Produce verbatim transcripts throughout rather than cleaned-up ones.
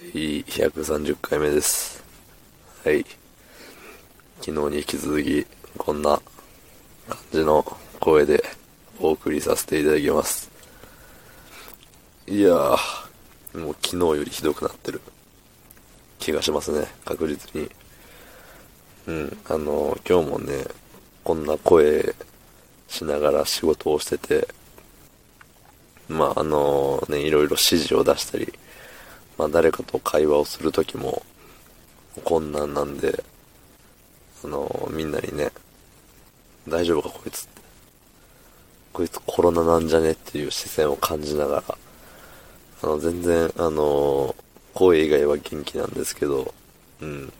はい、ひゃくさんじゅっかいめです。はい。昨日に引き続き、こんな感じの声でお送りさせていただきます。いやー、もう昨日よりひどくなってる気がしますね、確実に。うん、あのー、今日もね、こんな声しながら仕事をしてて、まあ、あのー、ね、いろいろ指示を出したり、まあ、誰かと会話をするときも困難なんで、あの、みんなにね、大丈夫かこいつって、こいつコロナなんじゃねっていう視線を感じながら、あの、全然、あの、声以外は元気なんですけど、うん、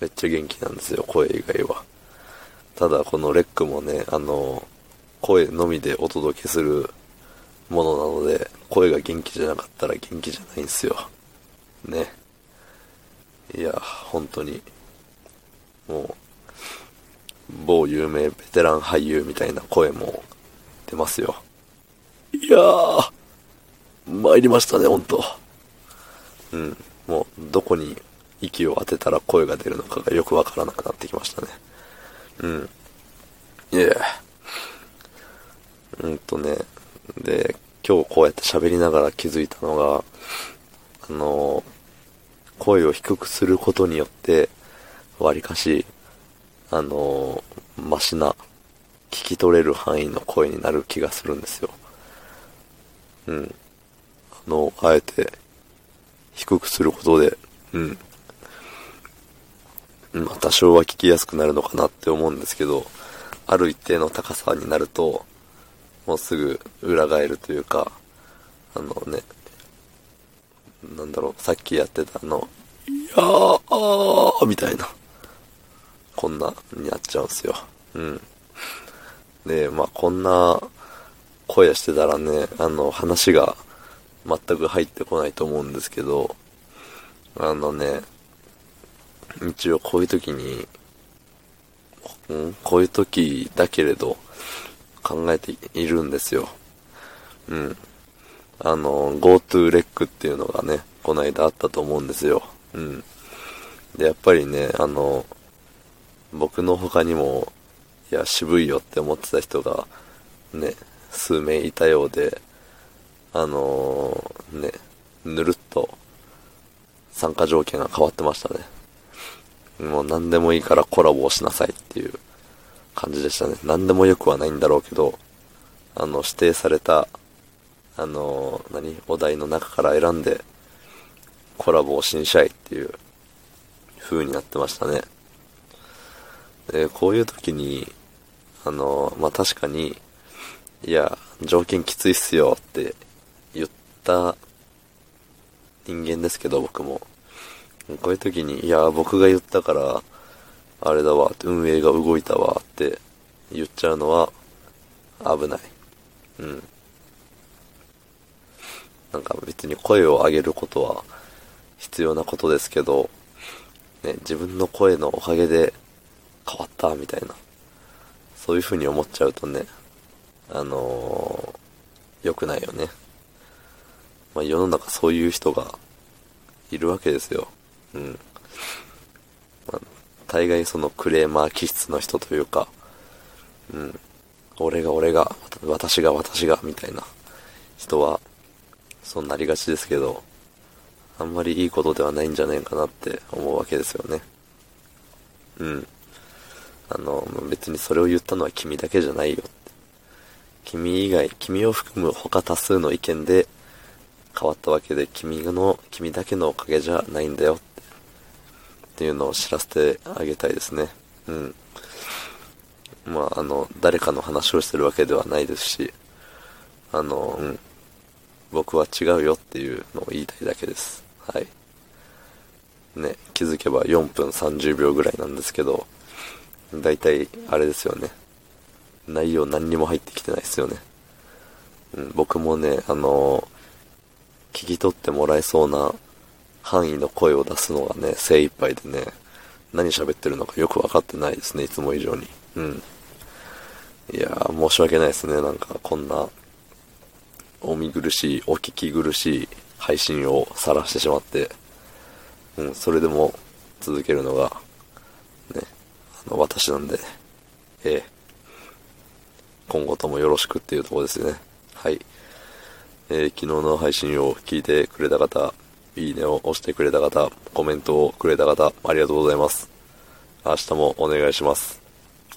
めっちゃ元気なんですよ、声以外は。ただ、このレックもね、あの、声のみでお届けするものなので、声が元気じゃなかったら元気じゃないんすよね。いや本当にもう某有名ベテラン俳優みたいな声も出ますよ。いやー参りましたね本当。うん、もうどこに息を当てたら声が出るのかがよくわからなくなってきましたね。うん、いやうんとね、で今日こうやって喋りながら気づいたのが、あのー、声を低くすることによって、わりかし、あのー、マシな、聞き取れる範囲の声になる気がするんですよ。うん。あの、あえて、低くすることで、うん。まあ、多少は聞きやすくなるのかなって思うんですけど、ある一定の高さになると、もうすぐ裏返るというか、あのね、なんだろう、さっきやってたあの、いやーみたいな、こんなになっちゃうんすよ。うん。で、まあこんな声してたらね、あの話が全く入ってこないと思うんですけど、あのね、一応こういう時に、んこういう時だけれど、考えているんですよ。うん。あの、GoTo レックっていうのがね、この間あったと思うんですよ。うん。で、やっぱりね、あの、僕の他にも、いや、渋いよって思ってた人が、ね、数名いたようで、あのー、ね、ぬるっと、参加条件が変わってましたね。もう何でもいいからコラボをしなさいっていう感じでしたね。何でもよくはないんだろうけど、あの指定されたあの何お題の中から選んでコラボをしんしゃいっていう風になってましたね。でこういう時にあのまあ確かにいや条件きついっすよって言った人間ですけど、僕もこういう時にいや僕が言ったからあれだわ、運営が動いたわって言っちゃうのは危ない。うん。なんか別に声を上げることは必要なことですけど、ね、自分の声のおかげで変わったみたいな、そういう風に思っちゃうとね、あのー、良くないよね。まあ世の中そういう人がいるわけですよ。うん。まあ大概そのクレーマー気質の人というか、うん、俺が俺が、私が私がみたいな人はそうなりがちですけど、あんまりいいことではないんじゃないかなって思うわけですよね。うん。あの、別にそれを言ったのは君だけじゃないよって。君以外、君を含む他多数の意見で変わったわけで、君の、君だけのおかげじゃないんだよ。っていうのを知らせてあげたいですね。うん。まあ、あの、誰かの話をしてるわけではないですし、あの、うん。僕は違うよっていうのを言いたいだけです。はい。ね、気づけばよんぷんさんじゅうびょうぐらいなんですけど、だいたいあれですよね。内容何にも入ってきてないですよね。うん、僕もね、あの、聞き取ってもらえそうな範囲の声を出すのがね、精一杯でね、何喋ってるのかよく分かってないですね、いつも以上に。うん。いやー、申し訳ないですね、なんかこんな、お見苦しい、お聞き苦しい配信を晒してしまって。うん、それでも続けるのが、ね、あの私なんで、えー、今後ともよろしくっていうところですよね。はい、えー、昨日の配信を聞いてくれた方、いいねを押してくれた方、コメントをくれた方、ありがとうございます。明日もお願いします。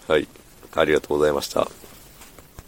はい、ありがとうございました。